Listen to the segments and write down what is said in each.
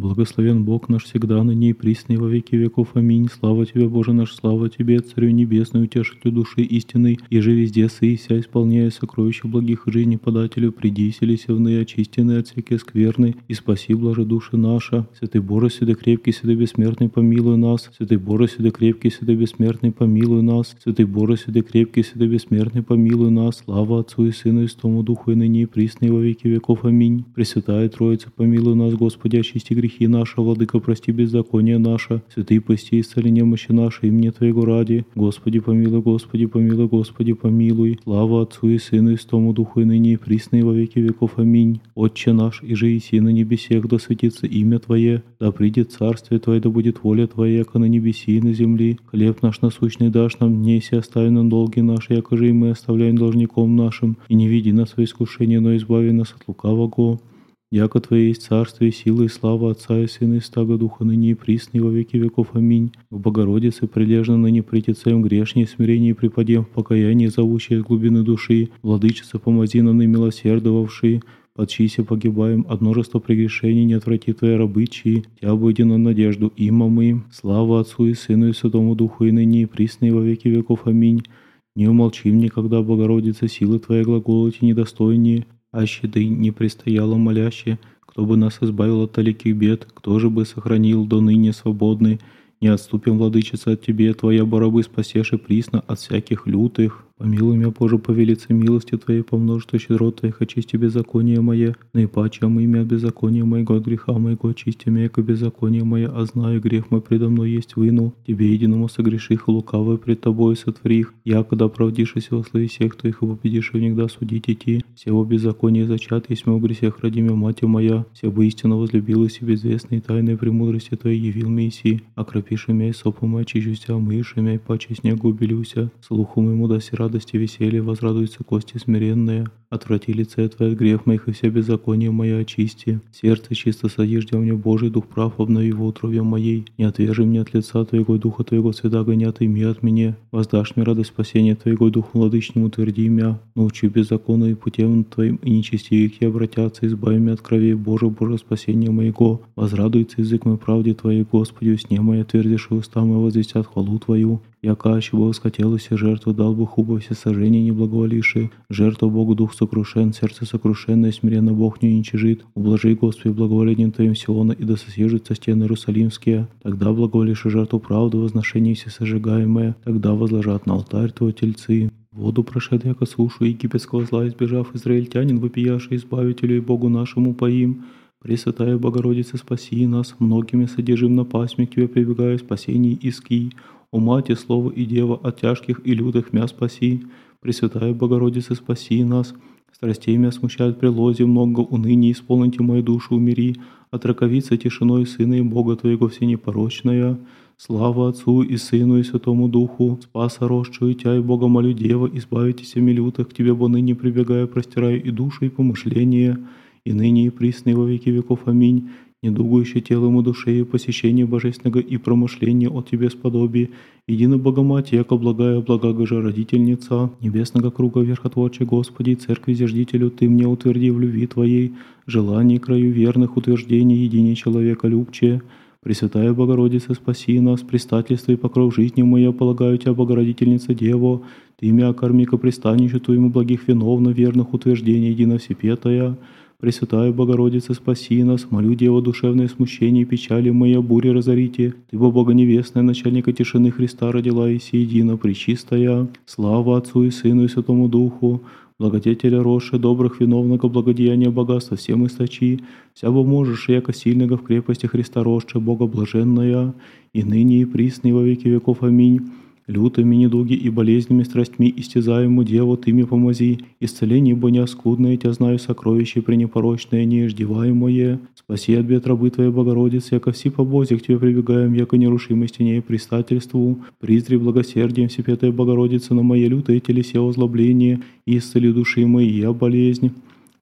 Благословен Бог наш всегда, ныне и присно, и во веки веков. Аминь. Слава Тебе, Боже наш, слава Тебе, Царю Небесный, утешителю души истинной, еже везде сыися, исполняя сокровища благих и жизни подателю, приди, селесевные, очистенные от всякой скверны, и спаси, блаже души наша. Святый Боже, святый крепкий, святый бессмертный, помилуй нас. Святый Боже, святый крепкий, святый бессмертный, помилуй нас. Святый Боже, святый крепкий, святый бессмертный, помилуй нас. Слава Отцу и Сыну и Святому Духу, и ныне и присно, и во веки веков. Аминь. Пресвятая Троица, помилуй нас, Господи, очисти грехи наша, Владыка, прости беззаконие наше, святые пости, исцели немощи наши, имени Твоего ради. Господи, помилуй, Господи, помилуй, Господи, помилуй. Слава Отцу и Сыну и Святому Духу, и ныне и присно, и во веки веков. Аминь. Отче наш, иже еси на небесех, да светится имя Твое, да придет царствие Твое, да будет воля Твоя, яко на небеси и на земли. Хлеб наш насущный дашь нам, неси остави нам долги наши, яко же и мы оставляем должником нашим. И не веди нас во искушение, но избави нас от лукавого. Яко Твое есть царство и сила и слава Отца и Сына и Святаго Духа, ныне и присно, и во веки веков. Аминь. В Богородице прилежно ныне притецаем грешнее, смирение преподем в покаянии, зовущее из глубины души. Владычица, помози нам, и милосердовавши, подчися погибаем от множества прегрешений, не отврати Твоя рабычи, Тя обойди на надежду, има мы. Слава Отцу и Сыну и Святому Духу, и ныне и присно, и во веки веков. Аминь. Не умолчим никогда, Богородица, силы Твоя глаголоти недостойнее, аще да и не предстояло моляще, кто бы нас избавил от далеких бед, кто же бы сохранил до ныне свободны. Не отступим, Владычица, от Тебе, Твоя борьбы спасеши присно от всяких лютых. Помилуй меня, Боже, по велице милости Твоей, по множеству щедрот Твоих, очисти беззаконие мое, наипаче омый меня от беззакония моего, от греха моего, очисти меня, яко беззаконие мое, а знаю, грех мой предо мной есть выну. Тебе единому согреших, и лукавое пред Тобою сотворих, якогда оправдишися во славе всех Твоих, и вопидишь внегда судить идти. Всего беззакония зачат, есть мы в грехах родимя мать моя, всего истину возлюбила и безвестной и тайной премудрости Твоей явил мне иси. Окропиши меня, и сопы мои очищуся, омыиши меня, и паче снегу убелюся, слуху моему даси радость. Радости веселья возрадуются кости смиренные. Отврати лице Твое от грех моих, и все беззакония мои очисти. Сердце чисто соежди мне, Божий, дух прав обнови во утробе моей. Не отвержи мне от лица Твоего, духа Твоего, святаго, не отойми от меня. Воздашь мне радость спасения Твоего, духу владычному, утверди меня. Научи беззаконным и путем Твоим, и нечестивых и обратятся, избави меня от крови, Боже, Боже, спасение моего. Возрадуется язык мой правде Твоей, Господи, усне мои твердишь, и уста мои возвестят хвалу Твою. Яка, аще бы восхотелось, и жертву дал бы хубо, все сожжения не благоволиши. Жертва Богу дух сокрушен, сердце сокрушенное, смиренно Бог не уничижит. Ублажи, Господи, благоволением Твоим Сиона, и да сосъежутся стены иерусалимские. Тогда благоволишь жертву правды, возношение все сожигаемое, тогда возложат на алтарь Твой тельцы. Воду прошед, яко сушу египетского зла избежав, израильтянин, вопияши избавителю и Богу нашему поим. Пресвятая Богородица, спаси нас, многими содержим на пасьме, к Тебе прибегаю, спасение иски. О Мать, Слово и Дева, от тяжких и лютых мя спаси. Пресвятая Богородица, спаси нас. Страстей мя смущают прелози, много уныний, исполните мою душу, умири. От раковицы тишиной Сына и Бога Твоего всенепорочная. Слава Отцу и Сыну и Святому Духу, спаса росшую Тя и Бога молю, Дева, избавитесь семи лютых, к Тебе бо ныне прибегаю, простираю и душу, и помышления, и ныне и присно, и во веки веков. Аминь. Недугующее телом и душею посещение божественного и промышления от Тебе сподобие, едина Богоматерь, яко благая, благага же родительница, небесного круга верхотворче Господи, Церкви зиждителю, Ты мне утверди в любви Твоей, желании краю верных утверждений, едине человека любче. Пресвятая Богородица, спаси нас, пристательство и покров жизни моя, полагаю Тебя, Богородительница Дево, Ты имя кормика пристанищу Твоему благих виновно верных утверждений, едино всепетая. Пресвятая Богородица, спаси нас, молю Дева, душевное смущение и печали моя бури разорите. Ты, во Бога невестная, начальника тишины Христа родила и сиедина пречистая. Слава Отцу и Сыну и Святому Духу, благодетеля роше, добрых виновного благодеяния богатства всем источи. Вся бо можешь, яко сильного в крепости Христа роше, Бога блаженная, и ныне и присно, и во веки веков. Аминь. Лютыми недуги и болезнями, страстьми истязаемому Деву Ты мне помози. Исцеление, бо неоскудное, Тя знаю сокровище пренепорочное, неиждеваемое. Спаси от бед рабы Твоей, Богородицы, яко все побозе к Тебе прибегаем, яко нерушимой стене и пристательству. Призри благосердием всепетая Богородица на мое лютое телесе озлобление, и исцели души мои я болезнь.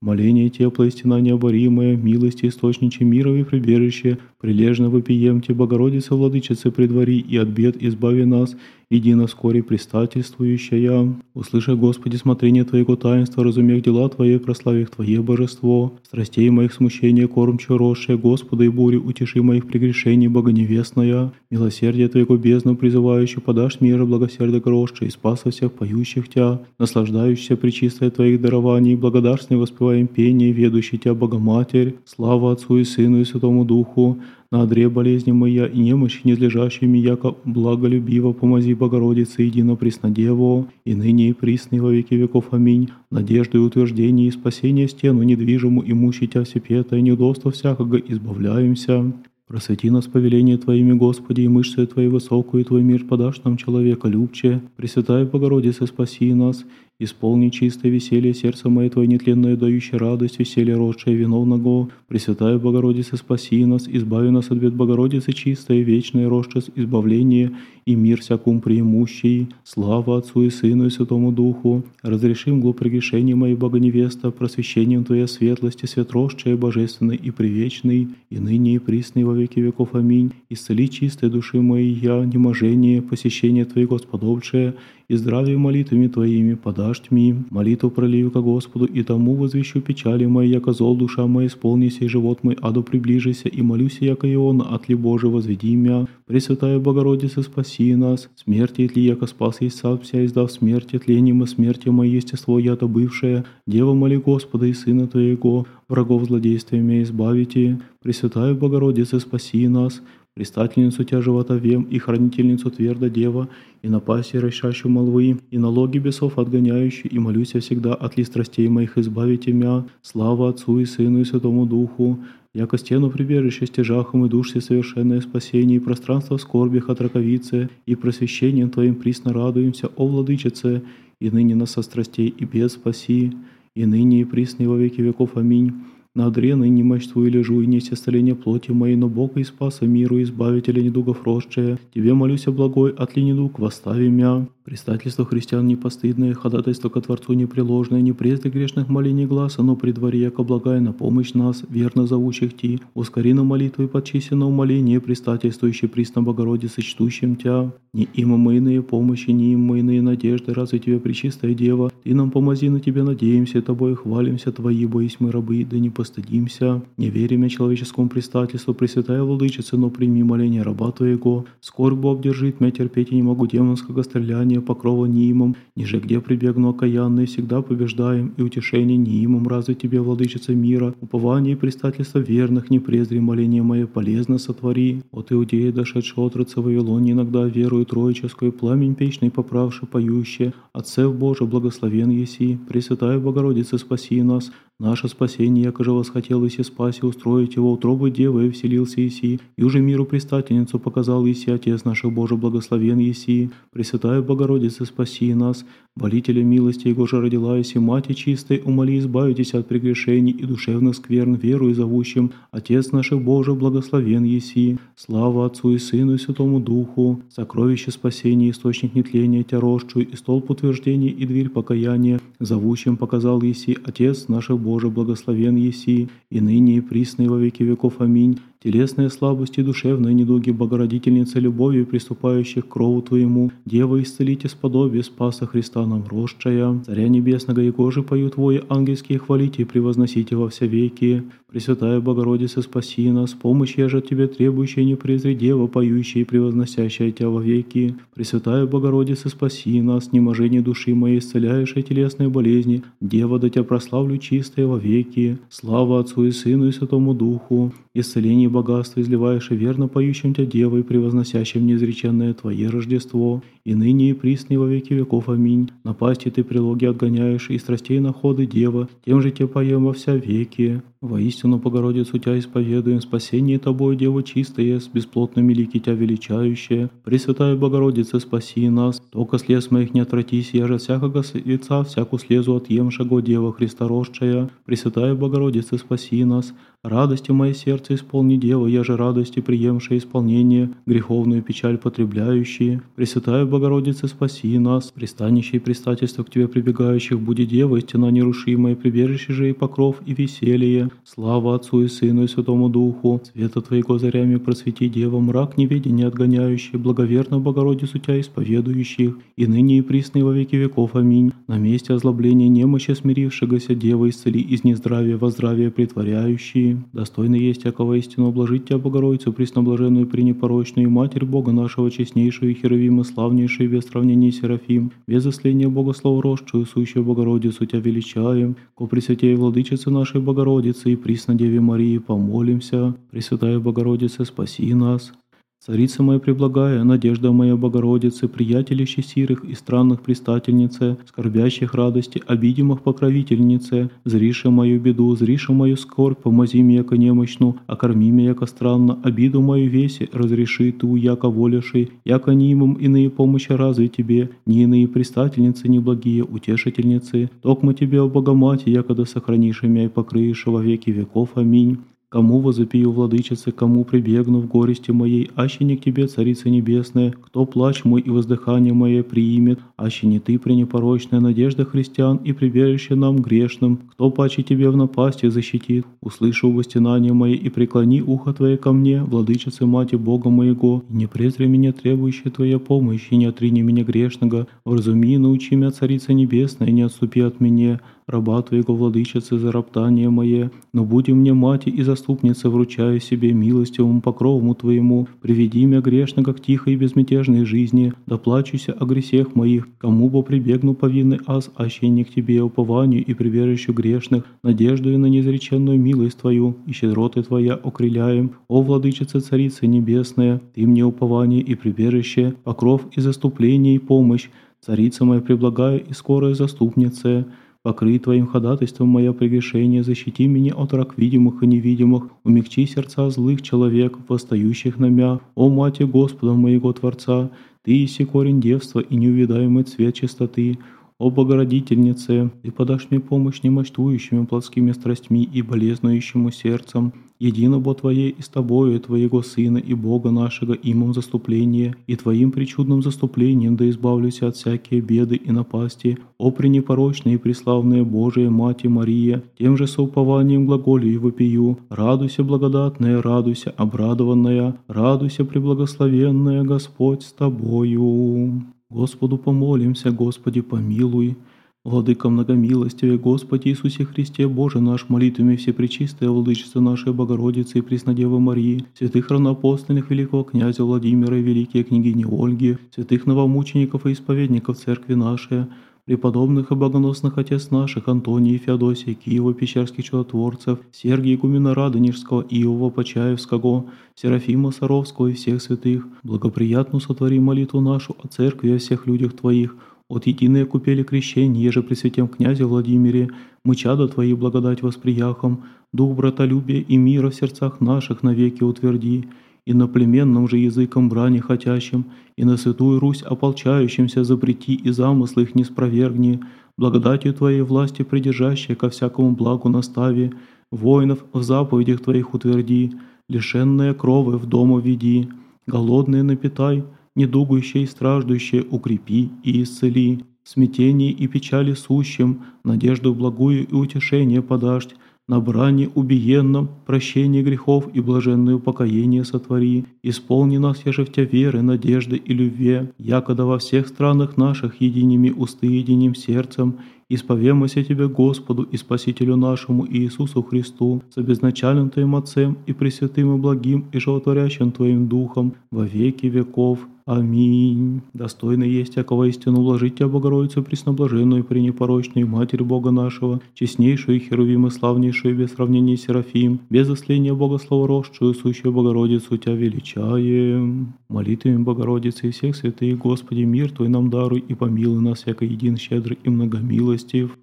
Моление теплое, стена необоримая, милости источниче мира и прибежище, прилежно вопием Те, Богородица, Владычица, предвари и от бед избави нас, иди на вскоре пристательствующая. Услыши, Господи, смотрение Твоего таинства, разумех дела Твои, прославих Твое божество. Страстей моих смущения кормче росшее, Господа, и бури утеши моих прегрешений, Богоневестная. Милосердие Твоего бездну призывающую, подашь мира благосердие росшее, и спас во всех поющих Тя, наслаждающийся пречистое Твоих дарований, благодарственное воспеваем пение, ведущий Тя, Богоматерь. Слава Отцу и Сыну и Святому Духу, на одре болезни моя и немощи неизлежащей меня, яко благолюбиво помози Богородице едино преснодеву, и ныне и присно и во веки веков. Аминь. Надежду и утверждение и спасение стену недвижиму и мущитя всепета, и неудобства всякого избавляемся. Просвети нас повеление Твоими, Господи, и мышцы Твои высокую, и Твой мир подашь нам человека любче. Пресвятая Богородица, спаси нас, исполни чистое веселье сердце мое Твое нетленное, дающее радость, веселье росшее виновного. Пресвятая Богородица, спаси нас, избави нас от бед Богородицы, чистое, вечное росшее избавление и мир всякому преимущий. Слава Отцу и Сыну и Святому Духу. Разрешим глубь прегрешений моей, Богоневеста, просвещением Твоей светлости, свет росшее, божественный и привечный, и ныне и присный во веки веков. Аминь. Исцели чистой души моей я, неможение, посещение Твое Господовшее, и здравию молитвами Твоими подашь тьми. Молитву пролию ко Господу, и тому возвещу печали мои, яко зол душа моя, исполни сей живот мой, аду приближися, и молюся, яко Иона, отли Божий возведи мя. Пресвятая Богородица, спаси нас, смерти тли, яко спас есть сам вся, издав смерти тлением, и смертью мое естество я-то бывшее. Дева, моли Господа и Сына Твоего, врагов злодействиями избавите. Пресвятая Богородица, спаси нас, пристательницу Тя животовем и хранительницу твердо дева, и напаси расчащу молвы, и налоги бесов отгоняющие, и молюся всегда от ли страстей моих избавите мя. Слава Отцу и Сыну и Святому Духу, яко стену прибежище стяжахом и души совершенное спасение, и пространство в скорбях от раковицы, и просвещением Твоим присно радуемся, о Владычице, и ныне нас со страстей и бед спаси, и ныне и присно во веки веков. Аминь. На одре ныне мощтву и лежу, и не сестрение плоти моей, но Бога и спаса миру, избавителя недугов росшее. Тебе молюся, благой, отли недуг, восстави мя. Предстательство христиан непостыдное, ходатайство ко Творцу непреложное, не презри грешных молений гласа, но при дворе, яко благая, на помощь нас, верно зовущих Ти. Ускори на молитву и подчисти на умоление, предстательствующий присно Богородице, чтущим Тя. Не има мы иные помощи, не има мы иные надежды, разве Тебе, пречистая Дева, Ты нам помози, на Тебе надеемся, Тобой хвалимся, Твои боись мы рабы, да не постыдимся. Не верим я человеческому предстательству, Пресвятая Владычица, но прими моление раба Твоего. Скорбу обдержит меня, терпеть и не могу демонского стреляния, покрова неимом, ниже где прибегну окаянный, всегда побеждаем, и утешение неимом, разве Тебе, Владычица мира, упование и предстательство верных, не презри моление мое, полезно сотвори. От Иудеи, дошедшего отраца Вавилония, иногда верую троическую, пламень печный поправши поющие, Отцев Божий, благословен еси, Пресвятая Богородица, спаси нас, наше спасение, яко же восхотел еси спаси, устроить его утробу девы, и вселился еси, и уже миру предстательницу показал еси, Отец наш Божий, благословен еси. Пресвятая Богородица, спаси нас, молителя милости Его же родила еси, Мати чистой, умоли избавитесь от прегрешений и душевных скверн, веру и зовущим, Отец наш Божий, благословен еси. Слава Отцу и Сыну и Святому Духу, сокровище спасения, источник нетления Тя росшую, и столб утверждения, и дверь покаяния, зовущим показал еси, Отец наш Боже, благословен еси, и ныне и присно и во веки веков. Аминь. Телесные слабости, душевные недуги, Богородительница любовью, приступающих к крову Твоему, Дева, исцелите сподобие спаса Христа нам росшая. Царя Небесного Его же пою Твое, ангельские хвалите и превозносите во все веки. Пресвятая Богородица, спаси нас, помощи я же Тебе требующая, не презри, Дева, поющая и превозносящая Тебя во веки. Пресвятая Богородица, спаси нас, неможение души моей, исцеляющая телесные болезни, Дева, да Тебя прославлю чистая во веки. Слава Отцу и Сыну и Святому Духу, исцеление богатства изливаешь и верно поющим Тебя, Дева, и превозносящим неизреченное Твое Рождество, и ныне и присно и во веки веков. Аминь. Напасти Ты прилоги отгоняешь, и страстей находы, Дева, тем же Те поем во вся веки. Воистину, Богородицу Тя исповедуем, спасение Тобой, Дева чистая, с бесплотным велики Тя величающая. Пресвятая Богородица, спаси нас, только слез моих не отвратись, я же всякого лица, всякую слезу отъемшего, Дева Христа рожшая. Пресвятая Богородица, спаси нас, радостью мое сердце исполни дева, я же радости приемшая исполнение, греховную печаль потребляющие. Пресвятая Богородица, спаси нас, пристанище и пристательство к Тебе прибегающих, буди дева, стена нерушимая, прибежище же и покров, и веселье. Слава Отцу и Сыну и Святому Духу, света Твоего зарями просвети, дева, мрак неведения отгоняющий, благоверно Богородицу Тя исповедующих, и ныне и присно и во веки веков. Аминь. На месте озлобления немощи смирившегося дева исцели из нездравия во здравие притворяющие. Достойно есть якова истину облажить Тя, Богородицу, пресноблаженную, пренепорочную, и Матерь Бога нашего, честнейшую, Херувима, славнейшую, без сравнения Серафим, без осления Богослов росшую, сущую Богородицу Тя величаем. Ко Пресвятей Владычице нашей Богородице и присно Деве Марии помолимся. Пресвятая Богородица, спаси нас. Царица моя преблагая, надежда моя Богородицы, приятелище сирых и странных пристательнице, скорбящих радости, обидимых покровительнице, зриши мою беду, зриши мою скорбь, помози мне яко немощну, окорми меня яко странно, обиду мою веси, разреши ту, яко волеши, яко нимом иные помощи разве тебе, ни иные пристательницы, ни благие утешительницы, токмо тебе, о Богоматерь, яко да сохранишь меня и покрыешь во веки веков. Аминь. Кому возопию, Владычице, кому прибегну в горести моей, аще не к Тебе, Царица Небесная, кто плач мой и воздыхание мое примет, аще не Ты, пренепорочная надежда христиан и прибежище нам грешным, кто паче Тебе в напасти защитит. Услыши обостянание мое и преклони ухо Твое ко мне, Владычице, Мати Бога моего, и не презри меня, требующая Твоя помощь, и не отрини меня грешного, вразуми и научи меня, Царица Небесная, и не отступи от меня, раба Твоего, Владычице, за роптание мое, но буди мне, Мати, и заступница, вручаю себе милостивому покрову Твоему, приведи меня грешного к тихой и безмятежной жизни, доплачуся о грехах моих, кому бо прибегну повинный аз, аще не к Тебе, упованию и прибежищу грешных, надеждою на неизреченную милость Твою, и щедроты Твоя окриляем. О, Владычице, Царица Небесная, Ты мне упование и прибежище, покров и заступление и помощь, Царица моя преблагая и скорая заступница. Покрый Твоим ходатайством мое прегрешение, защити меня от рак видимых и невидимых, умягчи сердца злых человек, восстающих на мя. О, Мати Господа моего Творца, Ты еси корень девства и неувидаемый цвет чистоты. О, Богородительнице, Ты подашь мне помощь немощствующими плотскими страстьми и болезнующему сердцем. Едино бо Твое и с Тобою, Твоего Сына и Бога нашего имом заступление, и Твоим причудным заступлением да избавлюсь от всякие беды и напасти. О, пренепорочная и преславная Божия Мати Мария, тем же соупованием глаголю и вопию, радуйся, благодатная, радуйся, обрадованная, радуйся, преблагословенная, Господь с Тобою. Господу помолимся, Господи, помилуй. Владыка многомилостивый, Господи Иисусе Христе, Боже наш, молитвами всепречистая Владычица нашей Богородицы и Преснодевы Марии, святых равноапостольных великого князя Владимира и великие княгини Ольги, святых новомучеников и исповедников Церкви нашей, преподобных и богоносных отец наших Антония и Феодосия, Киева, пещерских чудотворцев, Сергия игумена Радонежского, Иова Почаевского, Серафима Саровского и всех святых, благоприятно сотвори молитву нашу о Церкви и о всех людях Твоих, от единой купели крещения, еже при святем князе Владимире, мы чадо Твои благодать восприяхом, дух братолюбия и мира в сердцах наших навеки утверди, и на племенном же языком брани хотящим, и на святую Русь ополчающимся запрети и замыслы их не спровергни, благодатью Твоей власти придержащей ко всякому благу настави, воинов в заповедях Твоих утверди, лишенные крови в дома веди, голодные напитай, недугующие и страждущие укрепи и исцели, в смятении и печали сущим, надежду благую и утешение подашь, на брани убиенном прощение грехов и блаженное упокоение сотвори. Исполни нас, еже в Тя веры, надежды и любви, якода во всех странах наших единими усты, единим сердцем. Исповемся Тебе, Господу и Спасителю нашему Иисусу Христу, с обезначальным Твоим Отцем и пресвятым и благим и животворящим Твоим Духом во веки веков. Аминь. Достойно есть якова истину вложить Тя, Богородицу, пресноблаженную и пренепорочную, и Матерь Бога нашего, честнейшую и Херувима, славнейшую без сравнения Серафим, без осления Богослова росшую, сущую Богородицу Тя величаем. Молитвами Богородицы и всех святых, Господи, мир Твой нам даруй и помилуй нас, яко един щедрый и многомилостив.